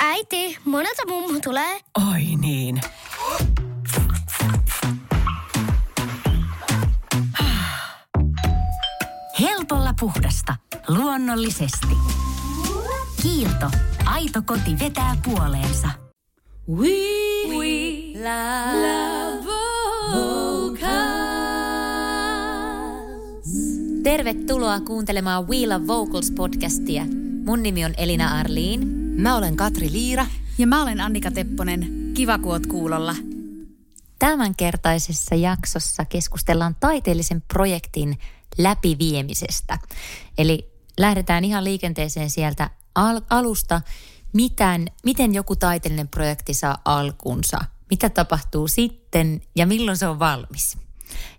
Äiti, monelta mummu tulee. Oi niin. Helpolla puhdasta. Luonnollisesti. Kiilto. Aito koti vetää puoleensa. We love vocals. Tervetuloa kuuntelemaan We Love Vocals -podcastia. Mun nimi on Elina Arliin. Mä olen Katri Liira. Ja mä olen Annika Tepponen. Kiva, kun oot kuulolla. Tämänkertaisessa jaksossa keskustellaan taiteellisen projektin läpiviemisestä. Eli lähdetään ihan liikenteeseen sieltä alusta. Miten joku taiteellinen projekti saa alkunsa? Mitä tapahtuu sitten ja milloin se on valmis?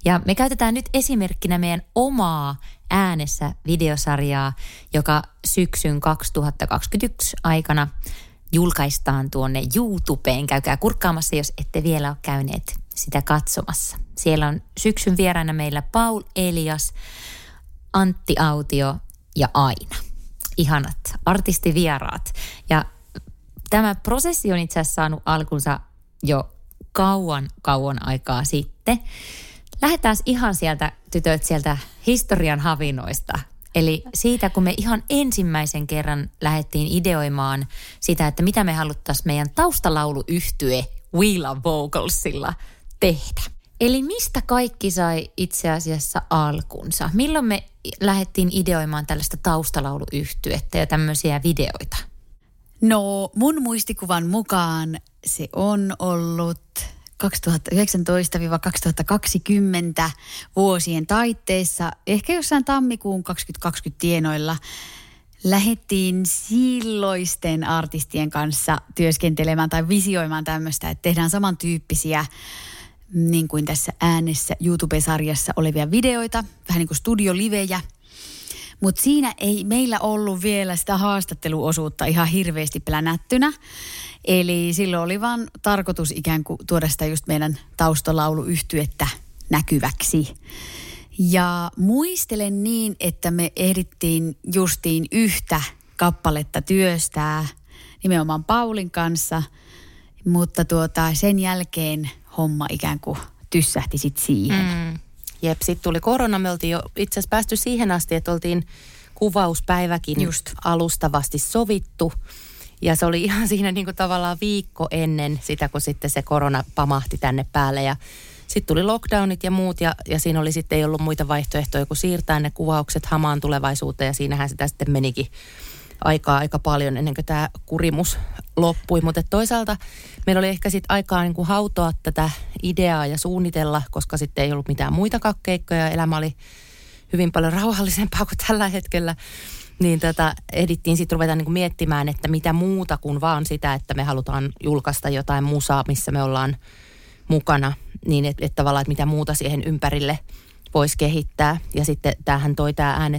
Ja me käytetään nyt esimerkkinä meidän omaa Äänessä -videosarjaa, joka syksyn 2021 aikana julkaistaan tuonne YouTubeen. Käykää kurkkaamassa, jos ette vielä ole käyneet sitä katsomassa. Siellä on syksyn vieraina meillä Paul Elias, Antti Autio ja Aina. Ihanat artistivieraat. Ja tämä prosessi on itse asiassa saanut alkunsa jo kauan aikaa sitten. Lähdetään ihan sieltä, tytöt, sieltä historian havinoista. Eli siitä, kun me ihan ensimmäisen kerran lähdettiin ideoimaan sitä, että mitä me haluttaisiin meidän taustalauluyhtye We Love Vocalsilla tehdä. Eli mistä kaikki sai itse asiassa alkunsa? Milloin me lähdettiin ideoimaan tällaista taustalauluyhtyettä ja tämmöisiä videoita? No, mun muistikuvan mukaan se on ollut 2019-2020 vuosien taitteessa, ehkä jossain tammikuun 2020 tienoilla, lähdettiin silloisten artistien kanssa työskentelemään tai visioimaan tämmöistä, että tehdään samantyyppisiä niin kuin tässä Äänessä YouTube-sarjassa olevia videoita, vähän niin kuin studiolivejä. Mutta siinä ei meillä ollut vielä sitä haastatteluosuutta ihan hirveästi plänättynä. Eli silloin oli vaan tarkoitus ikään kuin tuoda sitä just meidän taustalauluyhtyettä näkyväksi. Ja muistelen niin, että me ehdittiin justiin yhtä kappaletta työstää nimenomaan Paulin kanssa, mutta sen jälkeen homma ikään kuin tyssähti sit siihen. Jep, sitten tuli korona. Me oltiin jo itse asiassa päästy siihen asti, että oltiin kuvauspäiväkin just alustavasti sovittu. Ja se oli ihan siinä niin kuin tavallaan viikko ennen sitä, kun sitten se korona pamahti tänne päälle. Ja sitten tuli lockdownit ja muut ja siinä oli sitten ei ollut muita vaihtoehtoja kuin siirtää ne kuvaukset hamaan tulevaisuuteen. Ja siinähän sitä sitten menikin aikaa aika paljon ennen kuin tämä kurimus loppui. Mutta toisaalta meillä oli ehkä sitten aikaa niin kuin hautoa tätä ideaa ja suunnitella, koska sitten ei ollut mitään muitakaan keikkoja. Elämä oli hyvin paljon rauhallisempaa kuin tällä hetkellä. Niin ehdittiin sitten ruveta niin kuin miettimään, että mitä muuta kuin vaan sitä, että me halutaan julkaista jotain musaa, missä me ollaan mukana. Niin että tavallaan, että mitä muuta siihen ympärille voisi kehittää. Ja sitten tämähän toi tämä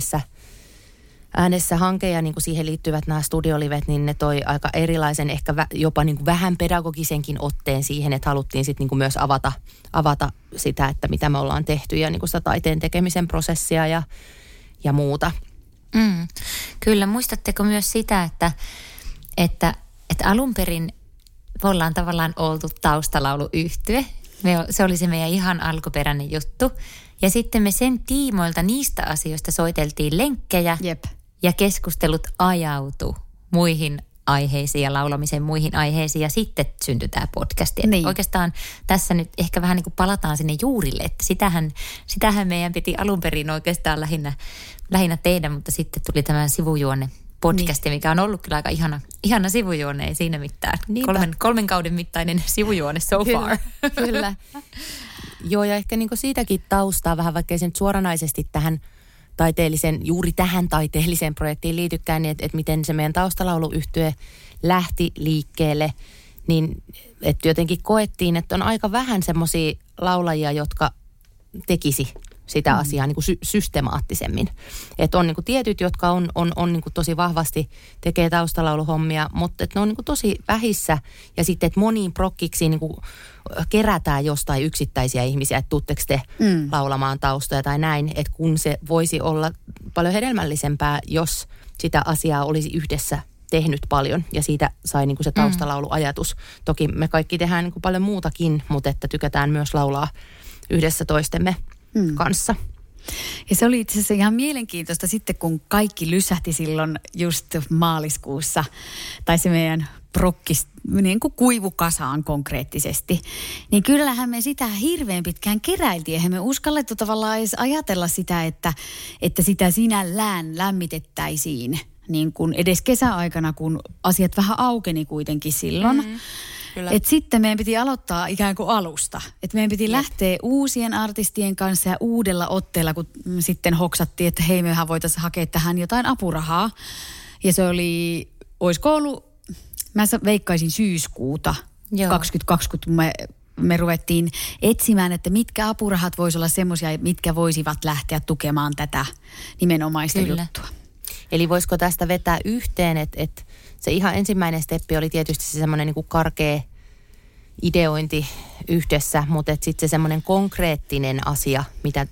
Äänessä hanke ja niin kuin siihen liittyvät nämä studiolivet, niin ne toi aika erilaisen, ehkä jopa niin kuin vähän pedagogisenkin otteen siihen, että haluttiin sitten niin kuin myös avata sitä, että mitä me ollaan tehty ja niin kuin sitä taiteen tekemisen prosessia ja muuta. Kyllä, muistatteko myös sitä, että alun perin ollaan tavallaan oltu taustalauluyhtye. Se oli se meidän ihan alkuperäinen juttu. Ja sitten me sen tiimoilta niistä asioista soiteltiin lenkkejä. Jep. Ja keskustelut ajautu muihin aiheisiin ja laulamisen muihin aiheisiin ja sitten syntyi tämä podcast. Niin. Oikeastaan tässä nyt ehkä vähän niin kuin palataan sinne juurille, että sitähän meidän piti alun perin oikeastaan lähinnä tehdä, mutta sitten tuli tämä sivujuonne podcast, niin, mikä on ollut kyllä aika ihana sivujuone, ei siinä mitään. Kolmen kauden mittainen sivujuone so far. Kyllä. Joo, ja ehkä niin kuin siitäkin taustaa vähän, vaikka ei se nyt suoranaisesti juuri tähän taiteelliseen projektiin liitykään, niin että miten se meidän taustalauluyhtye lähti liikkeelle, niin että jotenkin koettiin, että on aika vähän semmoisia laulajia, jotka tekisi sitä asiaa niin kuin systemaattisemmin. Että on niin kuin tietyt, jotka on niin kuin tosi vahvasti tekee taustalauluhommia, mutta että ne on niin kuin tosi vähissä. Ja sitten, että moniin prokkiksiin niin kuin kerätään jostain yksittäisiä ihmisiä, että tuutteko te laulamaan taustoja tai näin. Että kun se voisi olla paljon hedelmällisempää, jos sitä asiaa olisi yhdessä tehnyt paljon ja siitä sai niin kuin se taustalauluajatus. Toki me kaikki tehdään niin kuin paljon muutakin, mutta että tykätään myös laulaa yhdessä toistemme kanssa. Ja se oli itse asiassa ihan mielenkiintoista sitten, kun kaikki lysähti silloin just maaliskuussa, tai se meidän prokkis, niin kuin kuivukasaan konkreettisesti, niin kyllähän me sitä hirveän pitkään keräiltiin. Eihän me uskallettu tavallaan edes ajatella sitä, että sitä sinällään lämmitettäisiin, niin kuin edes kesäaikana, kun asiat vähän aukeni kuitenkin silloin. Mm-hmm. Että sitten meidän piti aloittaa ikään kuin alusta. Että meidän piti lähteä uusien artistien kanssa ja uudella otteella, kun sitten hoksattiin, että hei, mehän voitaisiin hakea tähän jotain apurahaa. Ja se oli, olisiko ollut, mä veikkaisin syyskuuta 2020, kun me ruvettiin etsimään, että mitkä apurahat voisi olla semmoisia, mitkä voisivat lähteä tukemaan tätä nimenomaista juttua. Eli voisiko tästä vetää yhteen, että se ihan ensimmäinen steppi oli tietysti se semmoinen niin kuin karkea ideointi yhdessä, mutta sitten se semmoinen konkreettinen asia,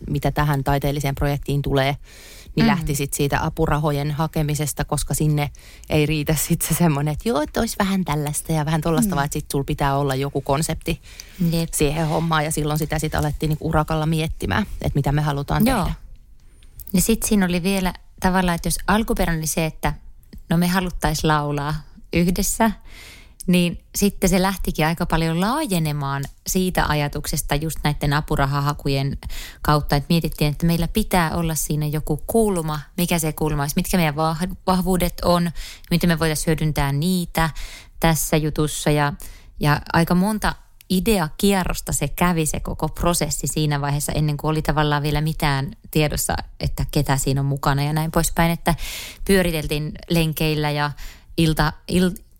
mitä tähän taiteelliseen projektiin tulee, niin lähti sitten siitä apurahojen hakemisesta, koska sinne ei riitä sitten se semmoinen, että joo, että olisi vähän tällaista ja vähän tollaista, vaan että sitten sulla pitää olla joku konsepti siihen hommaan, ja silloin sitä sitten alettiin niin kuin urakalla miettimään, että mitä me halutaan tehdä. Ja sitten siinä oli vielä tavallaan, että jos alkuperäinen oli se, että no me haluttaisiin laulaa yhdessä, niin sitten se lähtikin aika paljon laajenemaan siitä ajatuksesta just näiden apurahahakujen kautta, että mietittiin, että meillä pitää olla siinä joku kulma, mikä se kulma olisi, mitkä meidän vahvuudet on, miten me voitaisiin hyödyntää niitä tässä jutussa, ja aika monta ideakierrosta se kävi se koko prosessi siinä vaiheessa, ennen kuin oli tavallaan vielä mitään tiedossa, että ketä siinä on mukana ja näin poispäin, että pyöriteltiin lenkeillä ja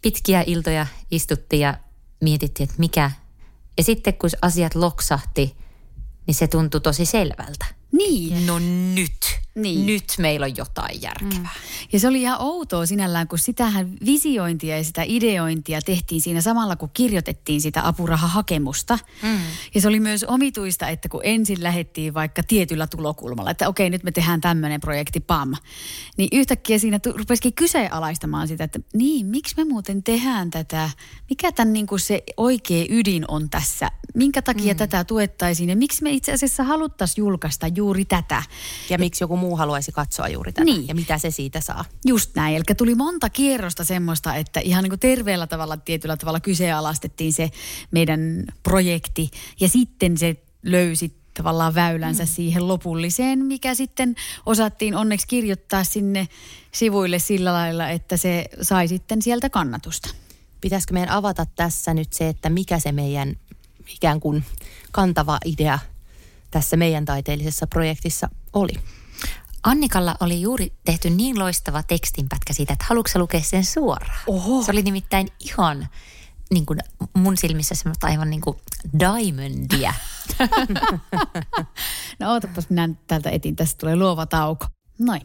pitkiä iltoja istuttiin ja mietittiin, että mikä. Ja sitten kun asiat loksahti, niin se tuntui tosi selvältä. Niin. No nyt. Niin. Nyt meillä on jotain järkevää. Ja se oli ihan outoa sinällään, kun sitähän visiointia ja sitä ideointia tehtiin siinä samalla, kun kirjoitettiin sitä apurahahakemusta. Ja se oli myös omituista, että kun ensin lähdettiin vaikka tietyllä tulokulmalla, että okei, nyt me tehdään tämmöinen projekti, pam. Niin yhtäkkiä siinä rupesikin kyseenalaistamaan sitä, että niin, miksi me muuten tehdään tätä? Mikä tämän niin kuin se oikea ydin on tässä? Minkä takia tätä tuettaisiin ja miksi me itse asiassa haluttaisiin julkaista juuri tätä? Ja miksi joku muu haluaisi katsoa juuri tätä ja mitä se siitä saa. Just näin, eli tuli monta kierrosta semmoista, että ihan niin kuin terveellä tavalla tietyllä tavalla kyseenalaistettiin se meidän projekti ja sitten se löysi tavallaan väylänsä siihen lopulliseen, mikä sitten osattiin onneksi kirjoittaa sinne sivuille sillä lailla, että se sai sitten sieltä kannatusta. Pitäisikö meidän avata tässä nyt se, että mikä se meidän ikään kuin kantava idea tässä meidän taiteellisessa projektissa oli? Annikalla oli juuri tehty niin loistava tekstinpätkä siitä, että haluatko sä lukea sen suoraan? Oho. Se oli nimittäin ihan niin kuin mun silmissä semmoista aivan niin kuin diamondia. No ootapas, minä täältä etin. Tässä tulee luova tauko. Noin.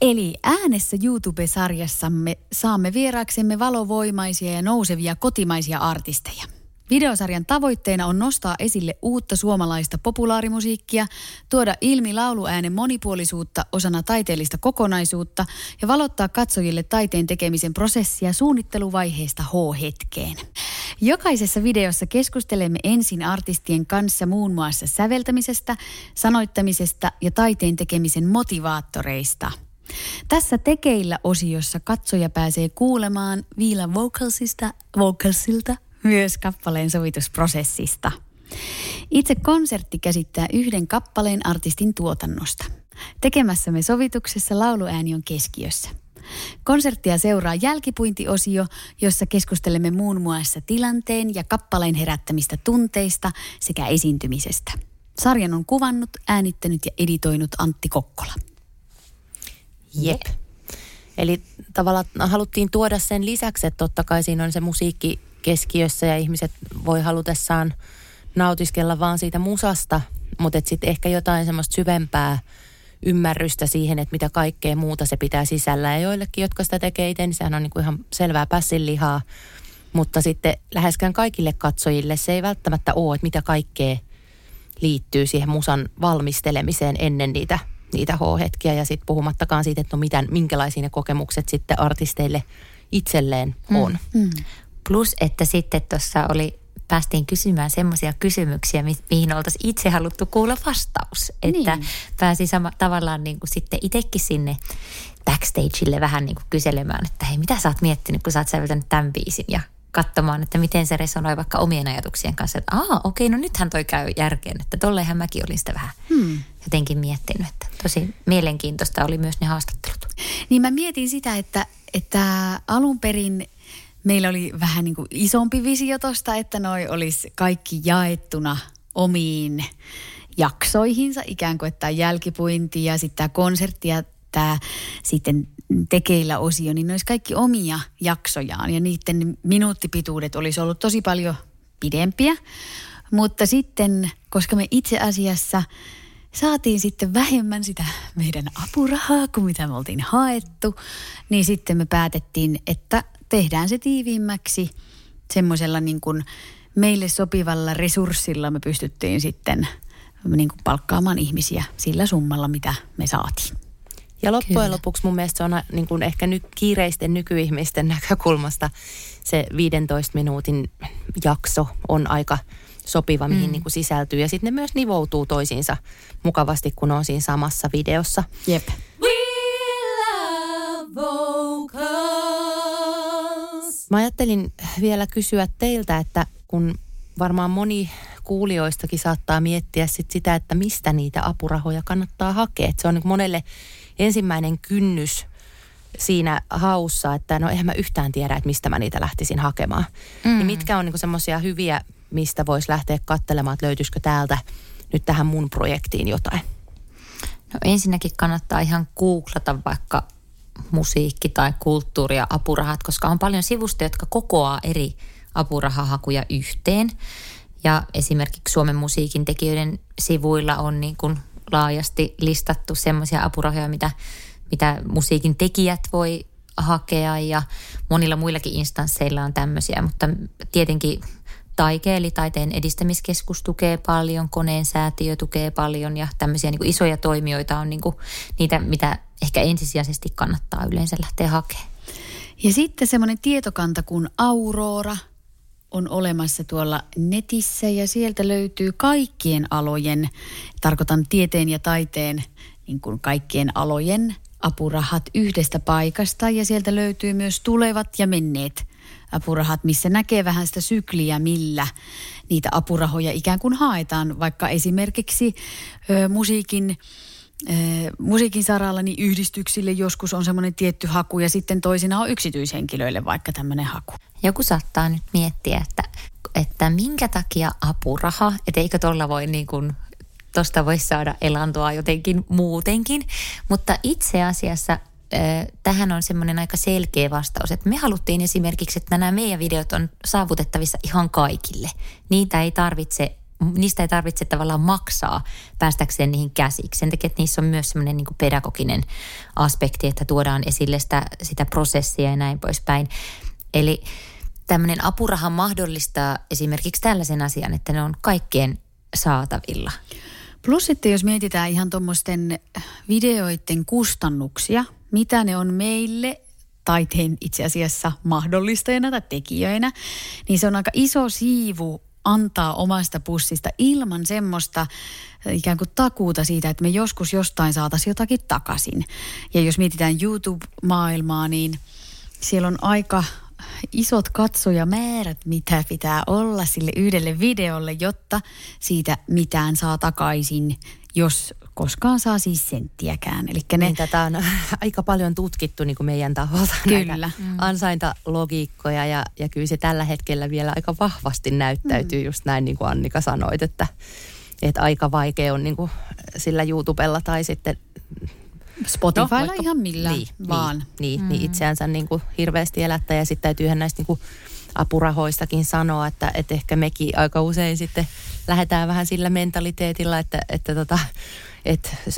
Eli Äänessä YouTube-sarjassamme saamme vieraaksemme valovoimaisia ja nousevia kotimaisia artisteja. Videosarjan tavoitteena on nostaa esille uutta suomalaista populaarimusiikkia, tuoda ilmi lauluäänen monipuolisuutta osana taiteellista kokonaisuutta ja valottaa katsojille taiteen tekemisen prosessia suunnitteluvaiheesta H-hetkeen. Jokaisessa videossa keskustelemme ensin artistien kanssa muun muassa säveltämisestä, sanoittamisesta ja taiteen tekemisen motivaattoreista. Tässä Tekeillä-osiossa katsoja pääsee kuulemaan We Love Vocalsilta myös kappaleen sovitusprosessista. Itse konsertti käsittää yhden kappaleen artistin tuotannosta. Tekemässämme sovituksessa lauluääni on keskiössä. Konserttia seuraa jälkipuintiosio, jossa keskustelemme muun muassa tilanteen ja kappaleen herättämistä tunteista sekä esiintymisestä. Sarjan on kuvannut, äänittänyt ja editoinut Antti Kokkola. Jep. Eli tavallaan haluttiin tuoda sen lisäksi, että totta kai siinä on se musiikki keskiössä ja ihmiset voi halutessaan nautiskella vaan siitä musasta, Mutta sitten ehkä jotain semmoista syvempää ymmärrystä siihen, että mitä kaikkea muuta se pitää sisällä. Ja joillekin, jotka sitä tekee itse, niin sehän on niinku ihan selvää pässinlihaa. Mutta sitten läheskään kaikille katsojille se ei välttämättä ole, että mitä kaikkea liittyy siihen musan valmistelemiseen ennen niitä H-hetkiä. Ja sitten puhumattakaan siitä, että no minkälaisia ne kokemukset sitten artisteille itselleen on. Plus, että sitten tuossa päästiin kysymään semmoisia kysymyksiä, mihin oltaisiin itse haluttu kuulla vastaus. Että pääsi tavallaan niin kuin sitten itsekin sinne backstageille vähän niin kuin kyselemään, että hei, mitä sä oot miettinyt, kun sä oot säveltänyt tämän biisin ja katsomaan, että miten se resonoi vaikka omien ajatuksien kanssa. Että okei, no nythän toi käy järkeen, että tolleenhan mäkin olin sitä vähän jotenkin miettinyt. Että tosi mielenkiintoista oli myös ne haastattelut. Niin mä mietin sitä, että alun perin meillä oli vähän niin kuin isompi visio tosta, että noi olisi kaikki jaettuna omiin jaksoihinsa, ikään kuin tämä jälkipuinti ja sitten tämä konsertti ja tämä sitten tekeillä osio, niin ne olisi kaikki omia jaksojaan ja niiden minuuttipituudet olisi ollut tosi paljon pidempiä, mutta sitten, koska me itse asiassa saatiin sitten vähemmän sitä meidän apurahaa kuin mitä me oltiin haettu, niin sitten me päätettiin, että tehdään se tiiviimmäksi semmoisella niin kuin meille sopivalla resurssilla me pystyttiin sitten niin kuin palkkaamaan ihmisiä sillä summalla, mitä me saatiin. Ja loppujen lopuksi mun mielestä se on niin kuin ehkä nyt kiireisten nykyihmisten näkökulmasta se 15 minuutin jakso on aika sopiva, mihin niin kuin sisältyy. Ja sitten ne myös nivoutuu toisiinsa mukavasti, kun on siinä samassa videossa. Jep. We Love Vocals. Mä ajattelin vielä kysyä teiltä, että kun varmaan moni kuulijoistakin saattaa miettiä sitä, että mistä niitä apurahoja kannattaa hakea. Et se on niin kuin monelle ensimmäinen kynnys siinä haussa, että no eihän mä yhtään tiedä, että mistä mä niitä lähtisin hakemaan. Niin mitkä on niin kuin semmoisia hyviä, mistä voisi lähteä katselemaan, että löytyisikö täältä nyt tähän mun projektiin jotain? No ensinnäkin kannattaa ihan googlata vaikka musiikki tai kulttuuri ja apurahat, koska on paljon sivustoja, jotka kokoaa eri apurahahakuja yhteen. Ja esimerkiksi Suomen musiikin tekijöiden sivuilla on niin kuin laajasti listattu semmoisia apurahoja, mitä musiikin tekijät voi hakea ja monilla muillakin instansseilla on tämmöisiä, mutta tietenkin Taike, eli Taiteen edistämiskeskus tukee paljon, Koneen säätiö tukee paljon ja tämmöisiä niin kuin isoja toimijoita on niin kuin niitä, mitä ehkä ensisijaisesti kannattaa yleensä lähteä hakemaan. Ja sitten semmoinen tietokanta kuin Aurora on olemassa tuolla netissä ja sieltä löytyy kaikkien alojen, tarkoitan tieteen ja taiteen, niin kuin kaikkien alojen apurahat yhdestä paikasta ja sieltä löytyy myös tulevat ja menneet apurahat, missä näkee vähän sitä sykliä, millä niitä apurahoja ikään kuin haetaan, vaikka esimerkiksi musiikin saralla niin yhdistyksille joskus on semmoinen tietty haku ja sitten toisinaan on yksityishenkilöille vaikka tämmöinen haku. Joku saattaa nyt miettiä, että minkä takia apuraha, et eikö tuolla voi niin kuin tuosta voisi saada elantoa jotenkin muutenkin, mutta itse asiassa tähän on semmoinen aika selkeä vastaus, että me haluttiin esimerkiksi, että nämä meidän videot on saavutettavissa ihan kaikille. Niistä ei tarvitse tavallaan maksaa päästäkseen niihin käsiksi. Sen takia, että niissä on myös semmoinen niin kuin pedagoginen aspekti, että tuodaan esille sitä prosessia ja näin poispäin. Eli tämmöinen apuraha mahdollistaa esimerkiksi tällaisen asian, että ne on kaikkien saatavilla. Plus sitten jos mietitään ihan tuommoisten videoiden kustannuksia, mitä ne on meille taiteen itse asiassa mahdollistajana tai tekijöinä, niin se on aika iso siivu antaa omasta pussista ilman semmoista ikään kuin takuuta siitä, että me joskus jostain saataisiin jotakin takaisin. Ja jos mietitään YouTube-maailmaa, niin siellä on aika isot katsojamäärät, mitä pitää olla sille yhdelle videolle, jotta siitä mitään saa takaisin, jos koskaan saa siis senttiäkään. Elikkä ne... Niin, tätä on aika paljon tutkittu niin kuin meidän taholta. Kyllä. Ansaintalogiikkoja ja kyllä se tällä hetkellä vielä aika vahvasti näyttäytyy just näin, niin kuin Annika sanoit, että aika vaikea on niin kuin sillä YouTubella tai sitten Spotifylla ihan millään vaan. Niin itseänsä niin kuin hirveästi elättää ja sitten täytyyhän näistä niin kuin apurahoistakin sanoa, että ehkä mekin aika usein sitten lähdetään vähän sillä mentaliteetilla, että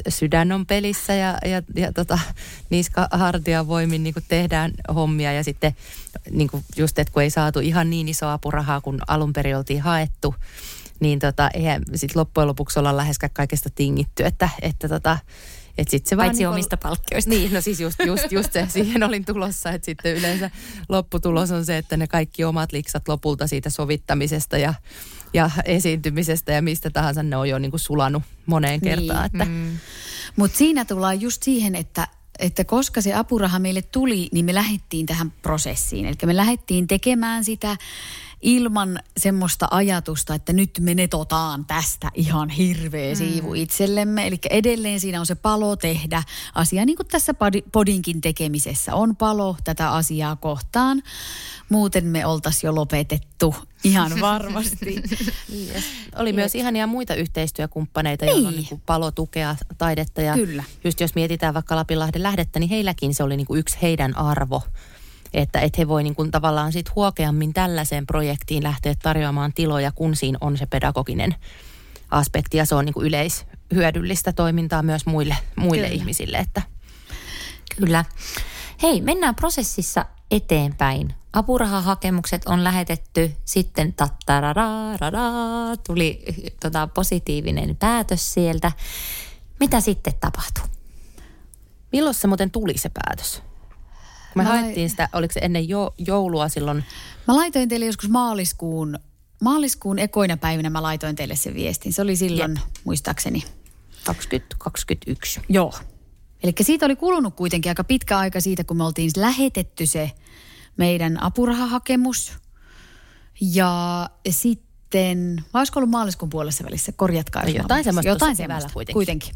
sydän on pelissä ja niska hartia voimin niin kuin tehdään hommia. Ja sitten niin kuin just, että kun ei saatu ihan niin isoa apurahaa, kun alun perin oltiin haettu, niin eihän sit loppujen lopuksi olla läheskään kaikesta tingitty, että sit se paitsi niin omista palkkioista. Niin, no siis just se, siihen olin tulossa, että sitten yleensä lopputulos on se, että ne kaikki omat liksat lopulta siitä sovittamisesta ja esiintymisestä ja mistä tahansa ne on jo niin kuin sulanut moneen kertaan. Niin. Mutta siinä tullaan just siihen, että koska se apuraha meille tuli, niin me lähdettiin tähän prosessiin. Eli me lähdettiin tekemään sitä ilman semmoista ajatusta, että nyt me netotaan tästä ihan hirveä siivu itsellemme. Eli edelleen siinä on se palo tehdä asiaa, niin kuin tässä podinkin tekemisessä on palo tätä asiaa kohtaan. Muuten me oltaisiin jo lopetettu ihan varmasti. Yes. Oli myös ihania muita yhteistyökumppaneita, joilla on niin palo tukea taidetta. Ja kyllä. Just jos mietitään vaikka Lapinlahden lähdettä, niin heilläkin se oli niin kuin yksi heidän arvo. Että he voi niin kuin tavallaan sit huokeammin tällaiseen projektiin lähteä tarjoamaan tiloja, kun siinä on se pedagoginen aspekti. Ja se on niin kuin yleishyödyllistä toimintaa myös muille kyllä. ihmisille. Että. Kyllä. Hei, mennään prosessissa eteenpäin. Apurahahakemukset on lähetetty, sitten tuli positiivinen päätös sieltä. Mitä sitten tapahtui? Milloin se muuten tuli se päätös? Me haettiin sitä, oliko se ennen joulua silloin? Mä laitoin teille joskus maaliskuun ekoina päivinä mä laitoin teille sen viestin. Se oli silloin, muistaakseni. 2021. Joo. Eli siitä oli kulunut kuitenkin aika pitkä aika siitä, kun me oltiin lähetetty se meidän apurahahakemus. Ja sitten, olisiko ollut maaliskuun puolessa välissä, korjatkaa. No jotain semmoista kuitenkin.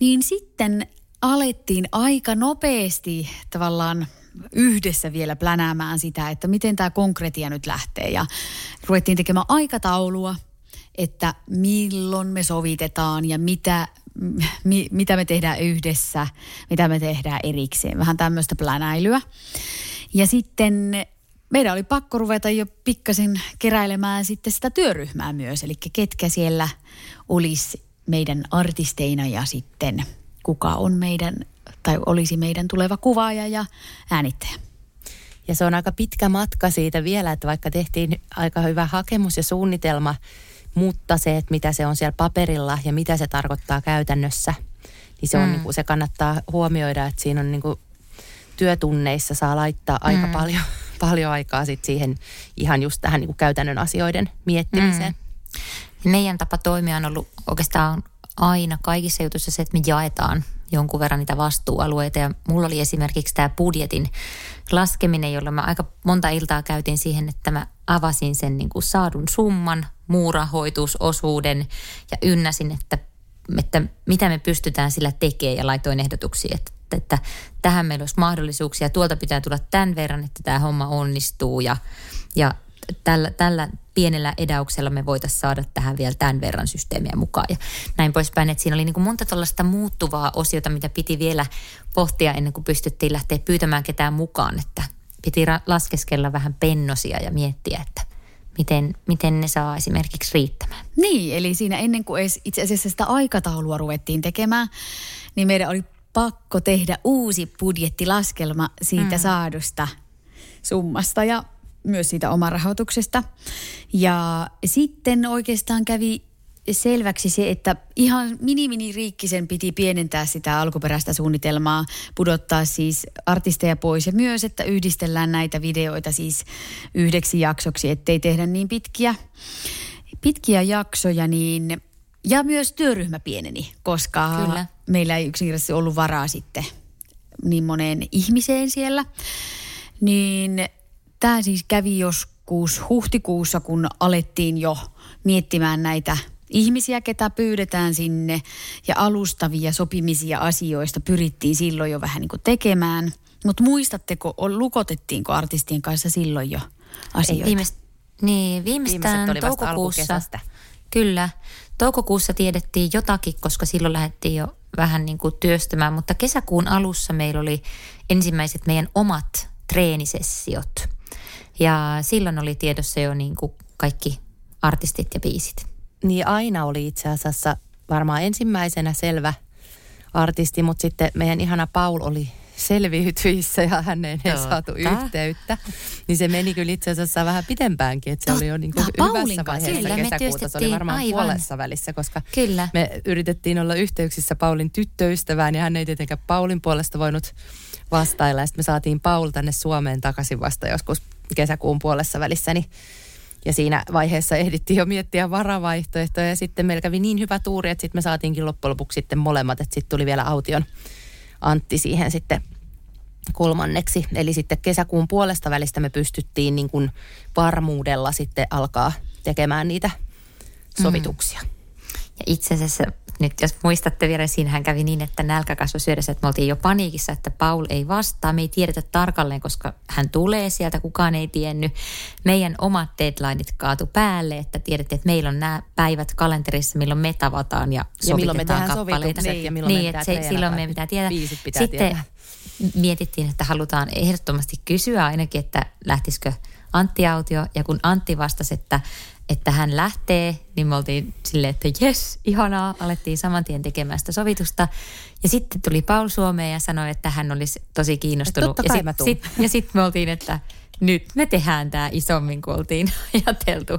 Niin sitten alettiin aika nopeasti tavallaan yhdessä vielä plänäämään sitä, että miten tämä konkretia nyt lähtee. Ja ruvettiin tekemään aikataulua, että milloin me sovitetaan ja mitä me tehdään yhdessä, mitä me tehdään erikseen. Vähän tämmöistä plänäilyä. Ja sitten meidän oli pakko ruveta jo pikkasen keräilemään sitten sitä työryhmää myös. Eli ketkä siellä olisi meidän artisteina ja sitten kuka on meidän, tai olisi meidän tuleva kuvaaja ja äänittäjä. Ja se on aika pitkä matka siitä vielä, että vaikka tehtiin aika hyvä hakemus ja suunnitelma, mutta se, että mitä se on siellä paperilla ja mitä se tarkoittaa käytännössä, niin se, on niin kuin, se kannattaa huomioida, että siinä on niin kuin työtunneissa saa laittaa aika paljon aikaa sit siihen ihan just tähän niin kuin käytännön asioiden miettimiseen. Meidän tapa toimia on ollut oikeastaan aina kaikissa jutuissa se, että me jaetaan jonkun verran niitä vastuualueita ja mulla oli esimerkiksi tämä budjetin laskeminen, jolla mä aika monta iltaa käytin siihen, että mä avasin sen niin kuin saadun summan, muurahoitusosuuden ja ynnäsin, että mitä me pystytään sillä tekemään ja laitoin ehdotuksia, että tähän meillä olisi mahdollisuuksia, tuolta pitää tulla tämän verran, että tämä homma onnistuu ja tällä pienellä edauksella me voitaisiin saada tähän vielä tämän verran systeemiä mukaan ja näin poispäin. Että siinä oli niin kuin monta tuollaista muuttuvaa osiota, mitä piti vielä pohtia ennen kuin pystyttiin lähteä pyytämään ketään mukaan. Että piti laskeskella vähän pennosia ja miettiä, että miten ne saa esimerkiksi riittämään. Niin, eli siinä ennen kuin itse asiassa sitä aikataulua ruvettiin tekemään, niin meidän oli pakko tehdä uusi budjettilaskelma siitä saadusta summasta ja myös siitä omarahoituksesta. Ja sitten oikeastaan kävi selväksi se, että ihan minimiriikkisen piti pienentää sitä alkuperäistä suunnitelmaa, pudottaa siis artisteja pois ja myös, että yhdistellään näitä videoita siis yhdeksi jaksoksi, ettei tehdä niin pitkiä jaksoja. Niin, ja myös työryhmä pieneni, koska kyllä. meillä ei yksinkertaisesti ollut varaa sitten niin moneen ihmiseen siellä. Niin tämä siis kävi joskus huhtikuussa, kun alettiin jo miettimään näitä ihmisiä, ketä pyydetään sinne ja alustavia sopimisia asioista pyrittiin silloin jo vähän niin kuin tekemään. Mutta muistatteko, lukotettiinko artistien kanssa silloin jo asioita? Viimeistään toukokuussa. Kyllä. Toukokuussa tiedettiin jotakin, koska silloin lähdettiin jo vähän niin kuin työstämään, mutta kesäkuun alussa meillä oli ensimmäiset meidän omat treenisessiot. Ja silloin oli tiedossa jo niin kuin kaikki artistit ja biisit. Niin Aina oli itse asiassa varmaan ensimmäisenä selvä artisti, mutta sitten meidän ihana Paul oli selviytyissä ja häneen ei saatu yhteyttä. Niin se meni kyllä itse asiassa vähän pitempäänkin, että se oli jo niin kuin hyvässä vaiheessa kesäkuuta. Se oli varmaan puolessa välissä, koska me yritettiin olla yhteyksissä Paulin tyttöystävään ja hän ei tietenkään Paulin puolesta voinut vastailla. Ja sitten me saatiin Paul tänne Suomeen takaisin vasta joskus kesäkuun puolessa välissä, niin ja siinä vaiheessa ehdittiin jo miettiä varavaihtoehtoja ja sitten meillä kävi niin hyvä tuuri, että sitten me saatiinkin loppujen lopuksi sitten molemmat, että sitten tuli vielä Aution Antti siihen sitten kolmanneksi. Eli sitten kesäkuun puolesta välistä me pystyttiin niin kuin varmuudella sitten alkaa tekemään niitä sovituksia. Ja itse asiassa nyt jos muistatte vielä, siinähän kävi niin, että nälkäkasvu syödessä, että me oltiin jo paniikissa, että Paul ei vastaa. Me ei tiedetä tarkalleen, koska hän tulee sieltä, kukaan ei tiennyt. Meidän omat deadlineit kaatu päälle, että tiedettiin, että meillä on nämä päivät kalenterissa, milloin me tavataan ja sovitetaan kappaleita. Ja milloin me tehdään sovitukset. Silloin me pitää tietää. Sitten mietittiin, että halutaan ehdottomasti kysyä ainakin, että lähtisikö Antti Autio. Ja kun Antti vastasi, että hän lähtee, niin me oltiin silleen, että jes, ihanaa. Alettiin saman tien tekemään sitä sovitusta. Ja sitten tuli Paul Suomeen ja sanoi, että hän olisi tosi kiinnostunut. Ja sitten me oltiin, että nyt me tehdään tämä isommin, kun oltiin ajateltu.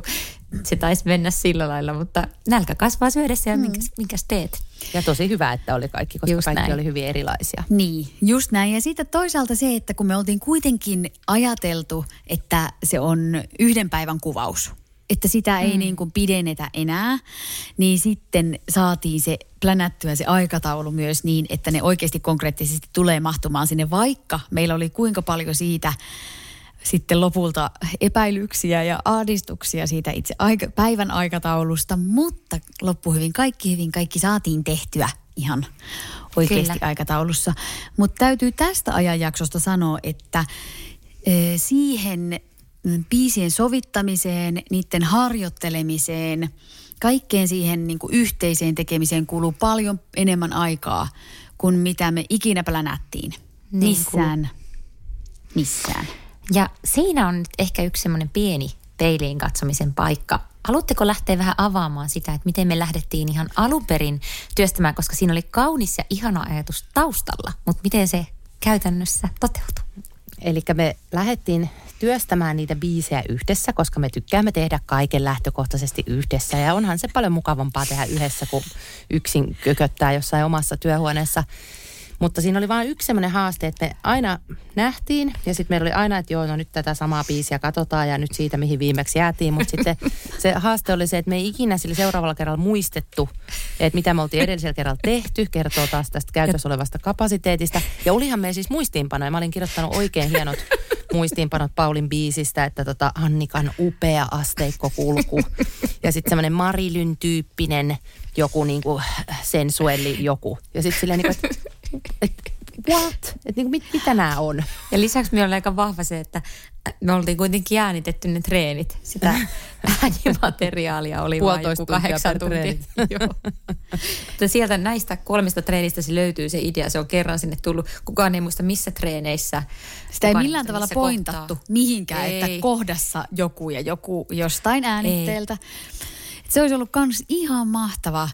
Se taisi mennä sillä lailla, mutta nälkä kasvaa syödessä ja minkäs teet. Ja tosi hyvä, että oli kaikki, koska just kaikki näin. Oli hyvin erilaisia. Niin, just näin. Ja siitä toisaalta se, että kun me oltiin kuitenkin ajateltu, että se on yhden päivän kuvaus. Että sitä ei niin kuin pidennetä enää, niin sitten saatiin se plänättyä se aikataulu myös niin, että ne oikeasti konkreettisesti tulee mahtumaan sinne, vaikka meillä oli kuinka paljon siitä sitten lopulta epäilyksiä ja ahdistuksia siitä itse päivän aikataulusta, mutta loppu hyvin, kaikki saatiin tehtyä ihan oikeasti aikataulussa. Mutta täytyy tästä ajanjaksosta sanoa, että siihen biisien sovittamiseen, niiden harjoittelemiseen, kaikkeen siihen niin kuin yhteiseen tekemiseen kuluu paljon enemmän aikaa kuin mitä me ikinä plänättiin. Missään. Ja siinä on nyt ehkä yksi semmoinen pieni peiliin katsomisen paikka. Haluatteko lähteä vähän avaamaan sitä, että miten me lähdettiin ihan alun perin työstämään, koska siinä oli kaunis ja ihana ajatus taustalla, mutta miten se käytännössä toteutui? Eli me lähdettiin työstämään niitä biisejä yhdessä, koska me tykkäämme tehdä kaiken lähtökohtaisesti yhdessä. Ja onhan se paljon mukavampaa tehdä yhdessä, kun yksin kököttää jossain omassa työhuoneessa. Mutta siinä oli vain yksi sellainen haaste, että me aina nähtiin ja sitten meillä oli aina, että joo, no nyt tätä samaa biisiä katsotaan ja nyt siitä, mihin viimeksi jäätiin. Mutta sitten se haaste oli se, että me ei ikinä sillä seuraavalla kerralla muistettu, että mitä me oltiin edellisellä kerralla tehty, kertoo taas tästä käytössä olevasta kapasiteetista. Ja olihan me siis muistiinpanoja. Mä olin kirjoittanut oikein hienot muistiinpanot Paulin biisistä, että Annikan upea asteikkokulku ja sitten semmoinen Marilyn tyyppinen joku niinku sensuelli joku. Ja sitten silleen niinku, että niinku, mitä nämä on? Ja lisäksi meillä oli aika vahva se, että me oltiin kuitenkin äänitetty ne treenit. Sitä äänimateriaalia oli vain joku 8 tuntia. Mutta sieltä näistä 3 treenistä se löytyy se idea. Se on kerran sinne tullut. Kukaan ei muista missä treeneissä. Sitä ei millään tavalla pointattu mihinkään, ei. Että kohdassa joku ja joku jostain äänitteeltä. Se olisi ollut kans ihan mahtava,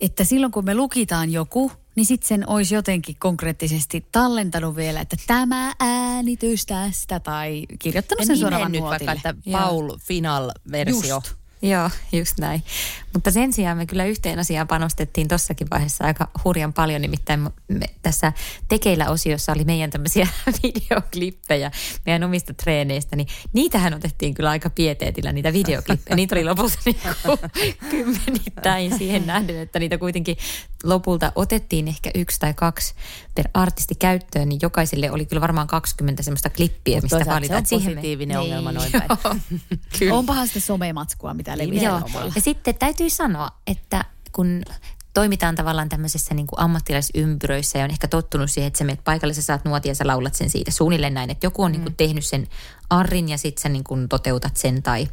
että silloin kun me lukitaan joku, niin sitten sen olisi jotenkin konkreettisesti tallentanut vielä, että tämä äänitys tästä tai kirjoittanut sen suoraan nuotille. Vaikka, että Paul Final-versio. Joo, just näin. Mutta sen sijaan me kyllä yhteen asiaan panostettiin tossakin vaiheessa aika hurjan paljon. Nimittäin tässä tekeillä-osiossa oli meidän tämmöisiä videoklippejä meidän omista treeneistä. Niin niitähän otettiin kyllä aika pieteetillä, niitä videoklippejä. Niitä oli lopulta niinku 10 siihen nähden, että niitä kuitenkin lopulta otettiin ehkä 1 tai 2 per artisti käyttöön. Niin jokaiselle oli kyllä varmaan 20 semmoista klippiä, mistä valitaan. Se on positiivinen ongelma noin päin. Onpahan sitä somematskua, mitä joo. Ja sitten täytyy sanoa, että kun toimitaan tavallaan tämmöisessä niin kuin ammattilaisympyröissä ja on ehkä tottunut siihen, että sä menet paikalle, sä saat nuotia ja sä laulat sen siitä suunnilleen näin, että joku on niin kuin tehnyt sen arrin ja sitten sä niin kuin toteutat sen tai